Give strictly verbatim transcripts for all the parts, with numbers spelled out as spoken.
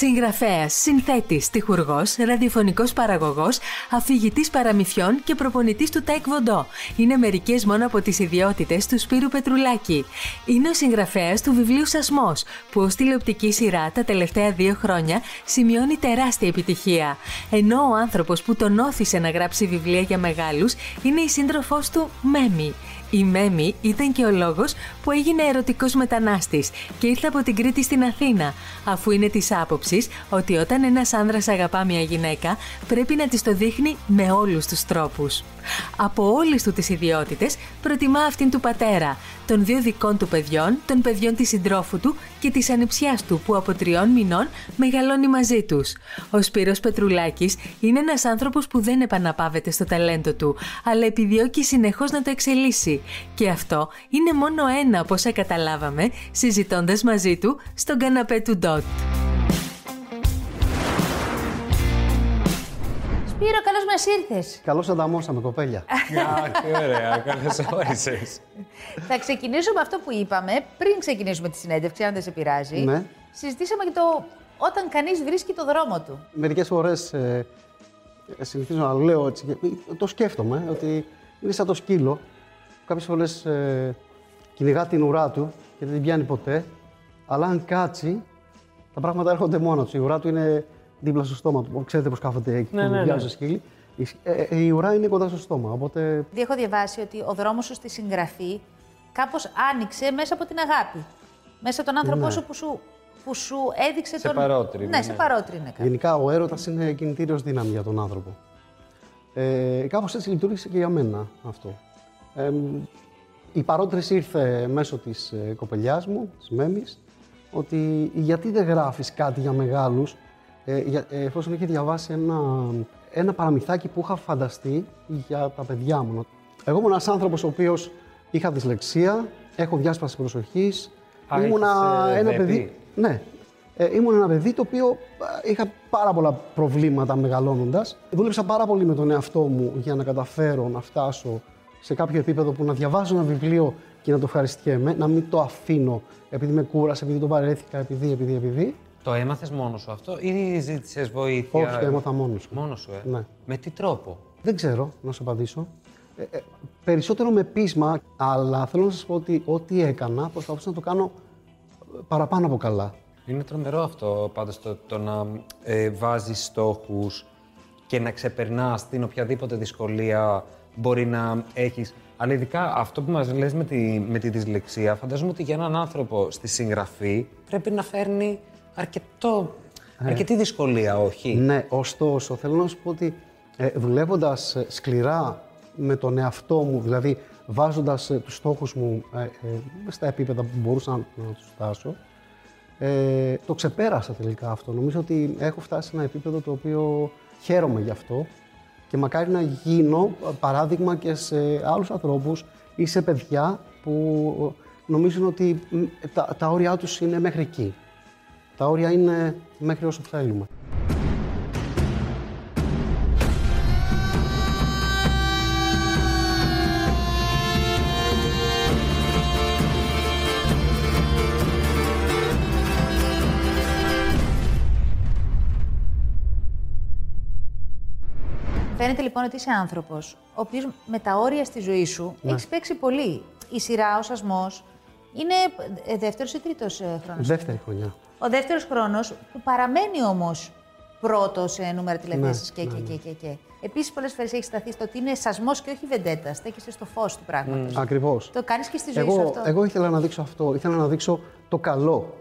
Συγγραφέας, συνθέτης, στιχουργός, ραδιοφωνικός παραγωγός, αφηγητής παραμυθιών και προπονητής του Ταεκβοντό. Είναι μερικές μόνο από τις ιδιότητες του Σπύρου Πετρουλάκη. Είναι ο συγγραφέας του βιβλίου Σασμός, που ως τηλεοπτική σειρά τα τελευταία δύο χρόνια σημειώνει τεράστια επιτυχία. Ενώ ο άνθρωπος που τον όθησε να γράψει βιβλία για μεγάλους είναι η σύντροφός του Μέμη. Η Μέμη ήταν και ο λόγος που έγινε ερωτικός μετανάστης και ήρθε από την Κρήτη στην Αθήνα, αφού είναι της άποψης ότι όταν ένας άνδρας αγαπά μια γυναίκα πρέπει να της το δείχνει με όλους τους τρόπους. Από όλες του τις ιδιότητες προτιμά αυτήν του πατέρα, των δύο δικών του παιδιών, των παιδιών της συντρόφου του και της ανιψιάς του που από τριών μηνών μεγαλώνει μαζί τους. Ο Σπύρος Πετρουλάκης είναι ένας άνθρωπος που δεν επαναπαύεται στο ταλέντο του, αλλά επιδιώκει συνεχώς να το εξελίσσει. Και αυτό είναι μόνο ένα από όσα καταλάβαμε συζητώντας μαζί του στον καναπέ του Ντότ. Σπύρο, καλώς μας ήρθες. Καλώς ανταμώσαμε, κοπέλια. Ωραία, καλώς όρισες. Θα ξεκινήσω με αυτό που είπαμε πριν ξεκινήσουμε τη συνέντευξη, αν δεν σε πειράζει. Ναι. Συζητήσαμε και το όταν κανείς βρίσκει το δρόμο του. Μερικές φορές ε, συνηθίζω να λέω έτσι, το σκέφτομαι, ότι είναι σαν το σκύλο. Κάποιες φορές ε, κυνηγά την ουρά του και δεν την πιάνει ποτέ. Αλλά αν κάτσει, τα πράγματα έρχονται μόνο τους. Η ουρά του είναι δίπλα στο στόμα του. Ξέρετε πώς κάθονται εκεί, ναι, ναι, ναι. σκύλι. Η, ε, η ουρά είναι κοντά στο στόμα, οπότε... Έχω διαβάσει ότι ο δρόμος σου στη συγγραφή κάπως άνοιξε μέσα από την αγάπη. Μέσα από τον άνθρωπό ναι. σου που σου, που σου έδειξε σε τον... Παρότρινε, ναι, ναι, σε παρότρινε. Κάπως. Γενικά ο έρωτας είναι κινητήριος δύναμη για τον άνθρωπο. Ε, κάπως έτσι λειτουργήσε και για μένα αυτό. Ε, η παρότριση ήρθε μέσω της ε, κοπελιάς μου, της Μέμης, ότι γιατί δεν γράφεις κάτι για μεγάλους, ε, ε, εφόσον είχε διαβάσει ένα, ένα παραμυθάκι που είχα φανταστεί για τα παιδιά μου. Εγώ ήμουν ένας άνθρωπος ο οποίος είχα δυσλεξία, έχω διάσπαση προσοχής, Ά, ήμουν έχεις, ένα ε, παιδί, ναι, ε, ήμουν ένα παιδί το οποίο ε, είχα πάρα πολλά προβλήματα μεγαλώνοντας. Δούλεψα πάρα πολύ με τον εαυτό μου για να καταφέρω να φτάσω σε κάποιο επίπεδο που να διαβάζω ένα βιβλίο και να το ευχαριστιέμαι, να μην το αφήνω επειδή με κούρασε, επειδή το βαρέθηκα, επειδή, επειδή, επειδή. Το έμαθες μόνος σου αυτό ή ζήτησες βοήθεια? Όχι, το έμαθα μόνος μου. Μόνος σου, ε. Ναι. Με τι τρόπο? Δεν ξέρω, να σου απαντήσω. Ε, ε, περισσότερο με πείσμα, αλλά θέλω να σας πω ότι ό,τι έκανα, προσπαθούσα να το κάνω παραπάνω από καλά. Είναι τρομερό αυτό πάντως το, το να ε, βάζεις στόχους και να ξεπερνάς την οποιαδήποτε δυσκολία μπορεί να έχεις. Αλλά ειδικά αυτό που μας λες με τη, με τη δυσλεξία, φαντάζομαι ότι για έναν άνθρωπο στη συγγραφή πρέπει να φέρνει αρκετό, ε, αρκετή δυσκολία, όχι? Ναι, ωστόσο, θέλω να σου πω ότι ε, δουλεύοντας σκληρά με τον εαυτό μου, δηλαδή βάζοντας ε, τους στόχους μου ε, ε, στα επίπεδα που μπορούσα να, να τους φτάσω, ε, το ξεπέρασα τελικά αυτό. Νομίζω ότι έχω φτάσει σε ένα επίπεδο το οποίο χαίρομαι γι' αυτό. Και μακάρι να γίνω παράδειγμα και σε άλλους ανθρώπους ή σε παιδιά που νομίζουν ότι τα, τα όρια τους είναι μέχρι εκεί. Τα όρια είναι μέχρι όσο θέλουμε. Φαίνεται λοιπόν ότι είσαι άνθρωπος, ο οποίος με τα όρια στη ζωή σου ναι. έχει παίξει πολύ. Η σειρά, ο Σασμός, είναι δεύτερος ή τρίτος χρόνος? Δεύτερη χρονιά. Ο δεύτερος χρόνος που παραμένει όμως πρώτος σε νούμερα τηλεθέσεις ναι, και, ναι, ναι. και, και, και, και. Επίσης, πολλές φορές έχει σταθεί στο ότι είναι σασμός και όχι βεντέτα. Στέκεσαι στο φως του πράγματος. Mm. Ακριβώς. Το κάνεις και στη ζωή εγώ, σου αυτό. Εγώ ήθελα να δείξω αυτό. Ήθελα να δείξω το καλό.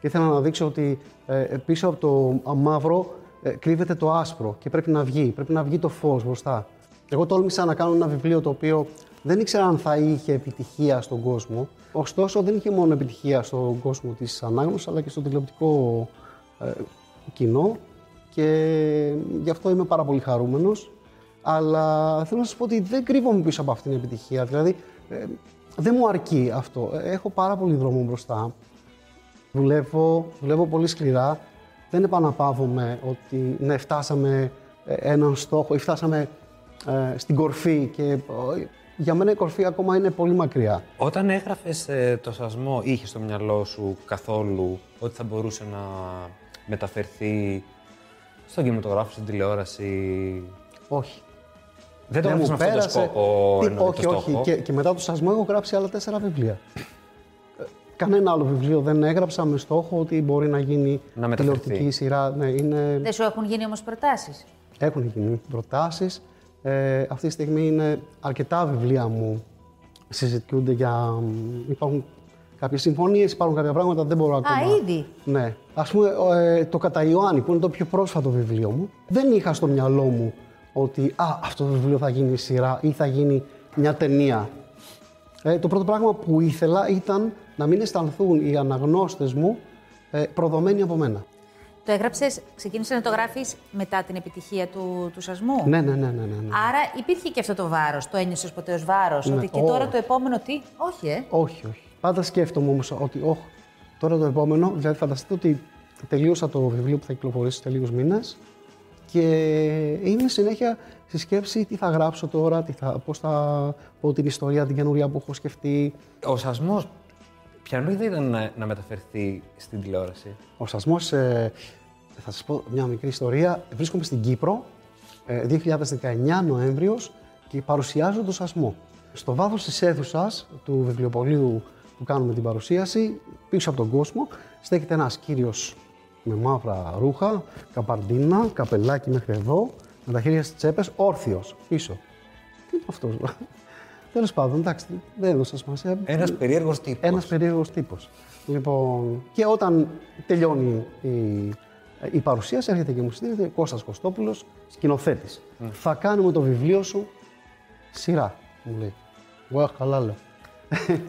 Ήθελα να δείξω ότι ε, πίσω από το μαύρο κρύβεται το άσπρο και πρέπει να βγει, πρέπει να βγει το φως μπροστά. Εγώ τόλμησα να κάνω ένα βιβλίο το οποίο δεν ήξερα αν θα είχε επιτυχία στον κόσμο. Ωστόσο, δεν είχε μόνο επιτυχία στον κόσμο της ανάγνωσης, αλλά και στο τηλεοπτικό ε, κοινό και γι' αυτό είμαι πάρα πολύ χαρούμενος. Αλλά θέλω να σας πω ότι δεν κρύβομαι πίσω από αυτήν την επιτυχία, δηλαδή ε, δεν μου αρκεί αυτό. Έχω πάρα πολύ δρόμο μπροστά, δουλεύω, δουλεύω πολύ σκληρά. Δεν επαναπαύομαι ότι ναι, φτάσαμε έναν στόχο ή φτάσαμε ε, στην κορφή και ε, για μένα η κορφή ακόμα είναι πολύ μακριά. Όταν έγραφες ε, το Σασμό, είχες στο μυαλό σου καθόλου ότι θα μπορούσε να, μεταφερθεί στον κινηματογράφο, στην τηλεόραση? Όχι. Δεν το έκανα αυτό το σκόπο. Τι, όχι, το όχι. Και, και μετά το σασμό έχω γράψει άλλα τέσσερα βιβλία. Κανένα άλλο βιβλίο δεν έγραψα με στόχο ότι μπορεί να γίνει να τηλεοπτική σειρά. Ναι, είναι... Δεν σου έχουν γίνει όμως προτάσεις? Έχουν γίνει προτάσεις. Ε, αυτή τη στιγμή είναι αρκετά βιβλία μου. Συζητιούνται για... Υπάρχουν κάποιες συμφωνίες, υπάρχουν κάποια πράγματα, δεν μπορώ ακόμα. Α, ήδη. Ναι. Ας πούμε, ε, το Κατά Ιωάννη, που είναι το πιο πρόσφατο βιβλίο μου, δεν είχα στο μυαλό μου ότι α, αυτό το βιβλίο θα γίνει σειρά ή θα γίνει μια ταινία. Ε, το πρώτο πράγμα που ήθελα ήταν να μην αισθανθούν οι αναγνώστες μου ε, προδομένοι από μένα. Το έγραψες, ξεκίνησε να το γράφεις μετά την επιτυχία του, του σασμού. Ναι, ναι, ναι, ναι, ναι. Άρα υπήρχε και αυτό το βάρος, το ένιωσες ποτέ ως βάρος? Ναι, ότι και oh. τώρα το επόμενο τι, όχι, ε. Όχι, όχι. Πάντα σκέφτομαι όμως ότι όχι, τώρα το επόμενο, δηλαδή φανταστείτε ότι τελείωσα το βιβλίο που θα κυκλοφορήσει σε λίγους μήνες και είμαι συνέχεια στη σκέψη τι θα γράψω τώρα, τι θα, πώς θα πω την ιστορία, την καινούρια που έχω σκεφτεί. Ο σασμός. Ποια ιδέα ήταν να, να μεταφερθεί στην τηλεόραση? Ο σασμός, ε, θα σας πω μια μικρή ιστορία. Βρίσκομαι στην Κύπρο, ε, δύο χιλιάδες δεκαεννιά Νοέμβριος, και παρουσιάζω το σασμό. Στο βάθος της αίθουσας του βιβλιοπωλείου που κάνουμε την παρουσίαση, πίσω από τον κόσμο, στέκεται ένας κύριος με μαύρα ρούχα, καπαρντίνα, καπελάκι μέχρι εδώ, με τα χέρια στις τσέπες, όρθιος, πίσω. Τι είναι αυτός? Τέλος πάντων, εντάξει, δεν έδωσα σημασία. Ένας περίεργος τύπος. Ένας περίεργος τύπος. Λοιπόν, και όταν τελειώνει η, η παρουσίαση, έρχεται και μου στείλεται Κώστας Κωστόπουλος, σκηνοθέτης. Mm. Θα κάνουμε το βιβλίο σου σειρά, μου λέει. Γουάχ, καλά λέω.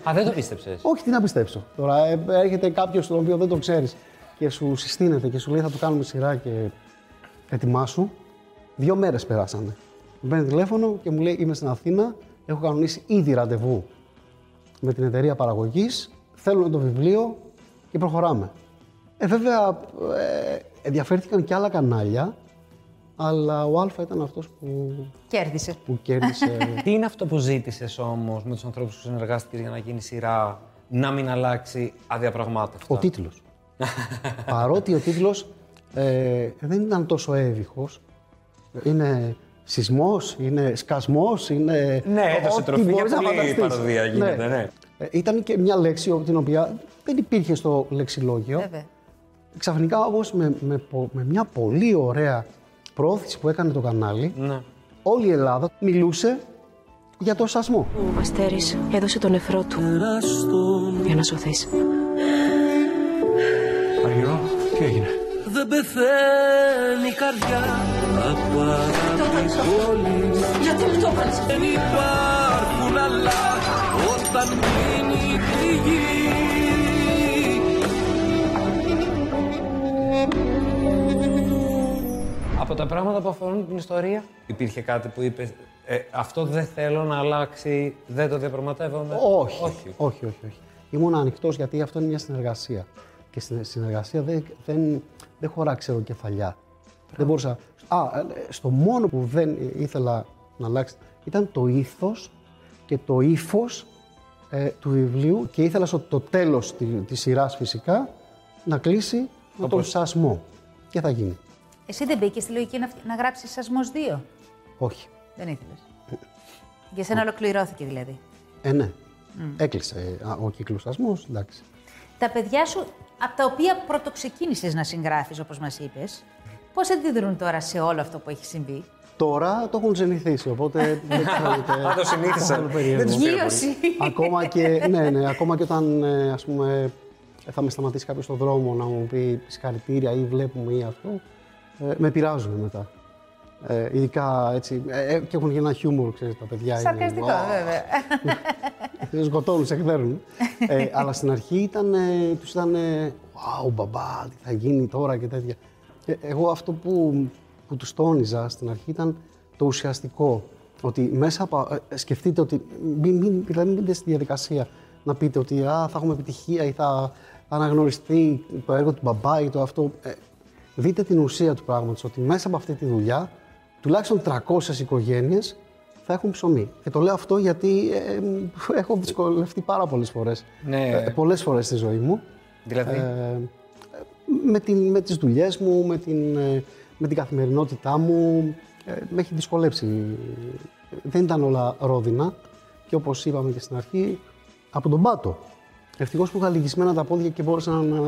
Α, δεν το πίστεψες? Όχι, τι να πιστέψω. Τώρα ε, έρχεται κάποιος τον οποίο δεν τον ξέρεις και σου συστήνεται και σου λέει θα το κάνουμε σειρά και ετοιμάσου. Δύο μέρες περάσανε. Μου παίρνει τηλέφωνο και μου λέει είμαι στην Αθήνα. Έχω κανονίσει ήδη ραντεβού με την εταιρεία παραγωγής, θέλουν το βιβλίο και προχωράμε. Ε, βέβαια, ε, ενδιαφέρθηκαν και άλλα κανάλια, αλλά ο Α ήταν αυτός που... Κέρδισε. Που κέρδισε. Τι είναι αυτό που ζήτησες όμως με τους ανθρώπους που συνεργάστηκες για να γίνει σειρά, να μην αλλάξει αδιαπραγμάτευτα? Ο τίτλος. Παρότι ο τίτλος ε, δεν ήταν τόσο έβυχος, είναι... Σεισμός, είναι σκασμός, είναι... Ναι, έδωσε τροφή για πολλή παροδία γίνεται, ναι. ναι. Ε, ήταν και μια λέξη την οποία δεν υπήρχε στο λεξιλόγιο. Βέβαια. Ξαφνικά όμως με, με, με μια πολύ ωραία προώθηση που έκανε το κανάλι, ναι. όλη η Ελλάδα μιλούσε για το σασμό. Ο Βαστέρης έδωσε τον νεφρό του για να σωθείς. Αργυρό, τι έγινε? Δεν πεθαίνει η καρδιά από αγάπη πόλη. Γιατί μου το έκανες? Δεν υπάρχουν άλλα όταν μείνει τη γη. Από τα πράγματα που αφορούν την ιστορία, υπήρχε κάτι που είπες ε, αυτό δεν θέλω να αλλάξει, δεν το διαπραγματεύομαι? Όχι, όχι, όχι, όχι, όχι. Ήμουν ανοιχτός γιατί αυτό είναι μια συνεργασία. Και στην συνεργασία δεν, δεν, δεν χωρά ξέρω κεφαλιά. Δεν μπορούσα... Α, στο μόνο που δεν ήθελα να αλλάξει ήταν το ήθος και το ύφος ε, του βιβλίου και ήθελα στο το τέλος τη, της σειράς φυσικά να κλείσει με τον σασμό. Και θα γίνει. Εσύ δεν μπήκες στη λογική να, να γράψεις σασμός δύο? Όχι. Δεν ήθελες. Για σένα ολοκληρώθηκε δηλαδή. Ε, ναι. Mm. Έκλεισε ο κύκλος σασμός, εντάξει. Τα παιδιά σου, από τα οποία πρωτοξεκίνησες να συγγράφεις, όπως μας είπες, πώς αντιδρούν τώρα σε όλο αυτό που έχει συμβεί? Τώρα το έχουν συνηθίσει, οπότε δεν ξέρετε. Αν το συνήθισαν, δεν τους πήρα πολύ. Ακόμα και, ναι, ναι, ακόμα και όταν, ας πούμε, θα με σταματήσει κάποιος στον δρόμο να μου πει συγχαρητήρια ή βλέπουμε ή αυτό, με πειράζουν μετά. Ε, ειδικά έτσι, ε, και έχουν γίνει ένα χιούμορ, ξέρεις, τα παιδιά. Σαρκαστικό, βέβαια. Σκοτώνουν, σε εκδέρνουν. ε, αλλά στην αρχή ήταν, ε, τους ήταν, wow, μπαμπά, τι θα γίνει τώρα και τέτοια. Ε, εγώ αυτό που, που τους τόνιζα στην αρχή ήταν το ουσιαστικό. Ότι μέσα από, ε, σκεφτείτε ότι, μην, μην, δηλαδή μην μπείτε στη διαδικασία να πείτε ότι α, θα έχουμε επιτυχία ή θα αναγνωριστεί το έργο του μπαμπά ή το αυτό. Ε, δείτε την ουσία του πράγματος, ότι μέσα από αυτή τη δουλειά τουλάχιστον τριακόσιες οικογένειες θα έχουν ψωμί. Και το λέω αυτό γιατί ε, έχω δυσκολευτεί πάρα πολλές φορές. Ναι. Ε, πολλές φορές στη ζωή μου. Δηλαδή. Ε, με, την, με τις δουλειές μου, με την, με την καθημερινότητά μου, ε, με έχει δυσκολέψει. Δεν ήταν όλα ρόδινα και όπως είπαμε και στην αρχή, από τον πάτο. Ευτυχώς που είχα λυγισμένα τα πόδια και μπόρεσα να,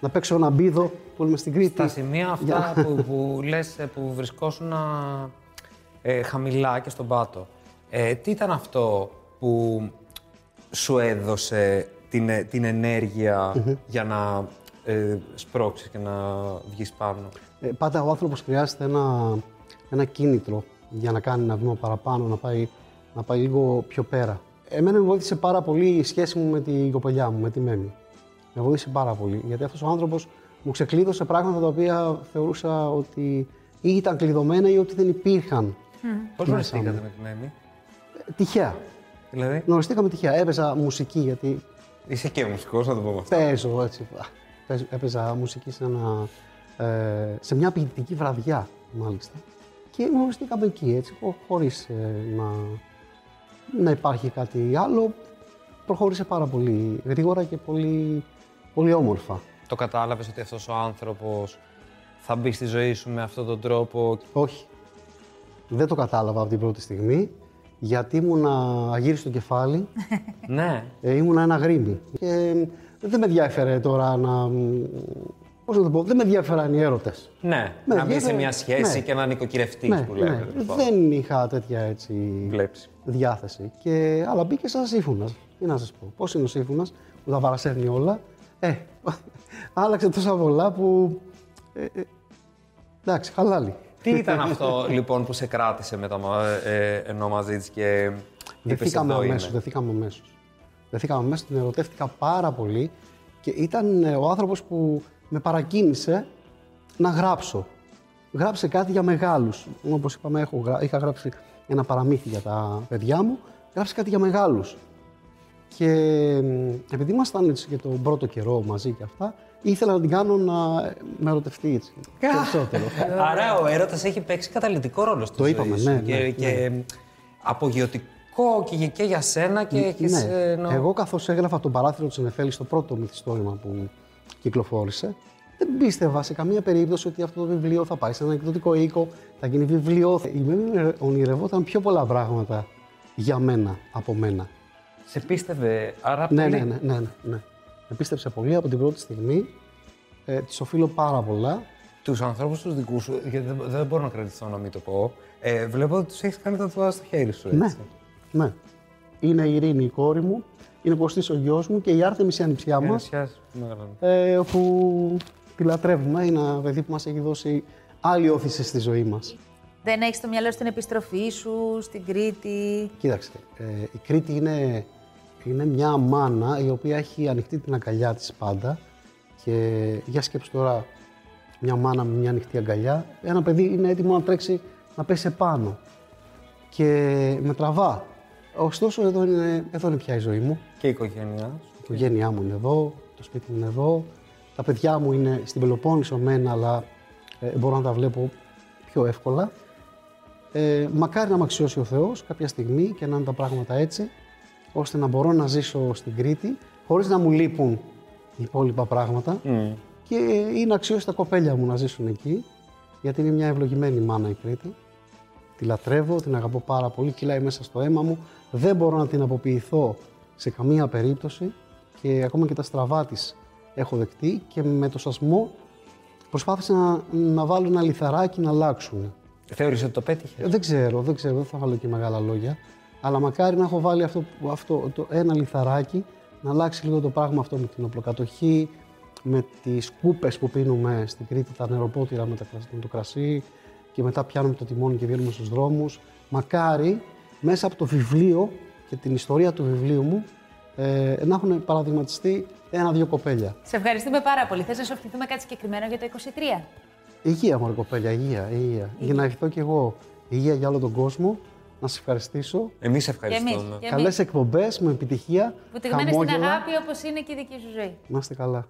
να παίξω ένα μπίδο που είμαι στην Κρήτη. Στα σημεία αυτά που, που λες που βρισκόσουν ε, χαμηλά και στον πάτο, ε, τι ήταν αυτό που σου έδωσε την, την ενέργεια mm-hmm. για να ε, σπρώξεις και να βγεις πάνω? Ε, πάντα ο άνθρωπος χρειάζεται ένα, ένα κίνητρο για να κάνει ένα βήμα παραπάνω, να πάει, να πάει λίγο πιο πέρα. Εμένα με βοήθησε πάρα πολύ η σχέση μου με την κοπελιά μου, με τη Μέμη. Με βοήθησε πάρα πολύ, γιατί αυτός ο άνθρωπος μου ξεκλείδωσε πράγματα τα οποία θεωρούσα ότι ή ήταν κλειδωμένα ή ότι δεν υπήρχαν. Πώς γνωριστήκατε με τη Μέμη? Τυχαία. Δηλαδή? Γνωριστήκαμε τυχαία. Έπαιζα μουσική, γιατί... Είσαι και μουσικός, να το πω αυτό. Παίζω, έτσι. Παίζω, έπαιζα μουσική σε, ένα, ε, σε μια ποιητική βραδιά, μάλιστα. Και γνωριστήκαμε εκεί, έτσι, χωρίς ε, να... να υπάρχει κάτι άλλο, προχώρησε πάρα πολύ γρήγορα και πολύ, πολύ όμορφα. Το κατάλαβες ότι αυτός ο άνθρωπος θα μπει στη ζωή σου με αυτόν τον τρόπο? Όχι. Δεν το κατάλαβα από την πρώτη στιγμή, γιατί ήμουνα γύρω στο κεφάλι. Ναι. ε, ήμουνα ένα γρήμι. Και δεν με διάφερε τώρα να... Πώς να το πω, δεν με διάφεραν οι έρωτες. Ναι, με να μπει διέφερε... σε μια σχέση ναι. και να νοικοκυρευτείς ναι, που λέμε. Ναι. Λοιπόν. Δεν είχα τέτοια έτσι... Βλέψη. Διάθεση. Και... Αλλά μπήκε σαν σύμφωνας. Τι να σας πω. Πώς είναι ο σύμφωνας που τα παρασέρνει όλα. Ε, άλλαξε τόσα πολλά που... Ε, ε, εντάξει, χαλάλι. Τι ήταν αυτό λοιπόν που σε κράτησε μετά ε, ενώ μαζί της και είπες εδώ είμαι? Δεθήκαμε αμέσως. Δεθήκαμε αμέσως, την ερωτεύτηκα πάρα πολύ και ήταν ο άνθρωπος που με παρακίνησε να γράψω. Γράψε κάτι για μεγάλους. Όπως είπαμε, έχω, είχα γράψει ένα παραμύθι για τα παιδιά μου, γράψε κάτι για μεγάλους. Και επειδή ήμασταν έτσι και τον πρώτο καιρό μαζί και αυτά, ήθελα να την κάνω να με ερωτευτεί έτσι. Περισσότερο. Άρα ο έρωτας έχει παίξει καταλυτικό ρόλο στη ζωή σου. Το είπαμε, ναι, ναι, ναι. Και απογειωτικό και, και για σένα και έχεις... Ναι. Νο... Εγώ καθώς έγραφα τον παράθυρο της Νεφέλης, το πρώτο μυθιστόρημα που κυκλοφόρησε, δεν πίστευα σε καμία περίπτωση ότι αυτό το βιβλίο θα πάει σε έναν εκδοτικό οίκο, θα γίνει βιβλίο. Η Μέμη ονειρευόταν πιο πολλά πράγματα για μένα, από μένα. Σε πίστευε, άρα ναι, πολύ. Ναι, ναι, ναι, ναι. Με πίστεψε πολύ από την πρώτη στιγμή. Ε, της οφείλω πάρα πολλά. Τους ανθρώπους τους δικούς σου, γιατί δεν, δεν μπορώ να κρατηθώ να μην το πω, ε, βλέπω ότι τους έχεις κάνει τα τουά στο χέρι σου, έτσι. Ναι, ναι. Είναι η Ειρήνη η κόρη μου, είναι ο Κωστής ο γιος μου και η Άρτεμις η ανιψιά μας. Ε, όπου... Τη λατρεύουμε, είναι ένα παιδί που μας έχει δώσει άλλη όθηση στη ζωή μας. Δεν έχεις στο μυαλό στην επιστροφή σου, στην Κρήτη? Κοίταξε, ε, η Κρήτη είναι, είναι μια μάνα η οποία έχει ανοιχτή την αγκαλιά της πάντα. Και για σκέψου τώρα, μια μάνα με μια ανοιχτή αγκαλιά, ένα παιδί είναι έτοιμο να τρέξει, να πέσει επάνω. Και με τραβά. Ωστόσο, εδώ είναι, εδώ είναι πια η ζωή μου. Και η οικογένειά. Η οικογένειά μου είναι εδώ, το σπίτι μου είναι εδώ. Τα παιδιά μου είναι στην Πελοπόννησο μένα, αλλά ε, μπορώ να τα βλέπω πιο εύκολα. Ε, μακάρι να μ' αξιώσει ο Θεός κάποια στιγμή και να είναι τα πράγματα έτσι, ώστε να μπορώ να ζήσω στην Κρήτη, χωρίς να μου λείπουν υπόλοιπα πράγματα mm. και ε, ή να αξιώσει τα κοπέλια μου να ζήσουν εκεί, γιατί είναι μια ευλογημένη μάνα η Κρήτη. Τη λατρεύω, την αγαπώ πάρα πολύ, κυλάει μέσα στο αίμα μου, δεν μπορώ να την αποποιηθώ σε καμία περίπτωση και ακόμα και τα στραβά της έχω δεκτεί και με το σασμό προσπάθησα να, να βάλω ένα λιθαράκι να αλλάξουν. Θεώρησε ότι το πέτυχε? Δεν ξέρω, δεν ξέρω, δεν θα βάλω και μεγάλα λόγια. Αλλά μακάρι να έχω βάλει αυτό, αυτό το ένα λιθαράκι να αλλάξει λίγο το πράγμα αυτό με την οπλοκατοχή, με τις κούπες που πίνουμε στην Κρήτη, τα νεροπότηρα με, τα, με το κρασί και μετά πιάνουμε το τιμόνι και βγαίνουμε στους δρόμους. Μακάρι μέσα από το βιβλίο και την ιστορία του βιβλίου μου Ε, να έχουν παραδειγματιστεί ένα-δύο κοπέλια. Σε ευχαριστούμε πάρα πολύ. Θες να σου ευχηθούμε κάτι συγκεκριμένο για το είκοσι τρία? Υγεία, μωρέ κοπέλια, υγεία, υγεία. Για να ευχηθώ κι εγώ υγεία για όλο τον κόσμο. Να σας ευχαριστήσω. Εμείς ευχαριστούμε. Καλές εκπομπές, με επιτυχία. Βουτυγμένες στην αγάπη, όπως είναι και η δική σου ζωή. Να είστε καλά.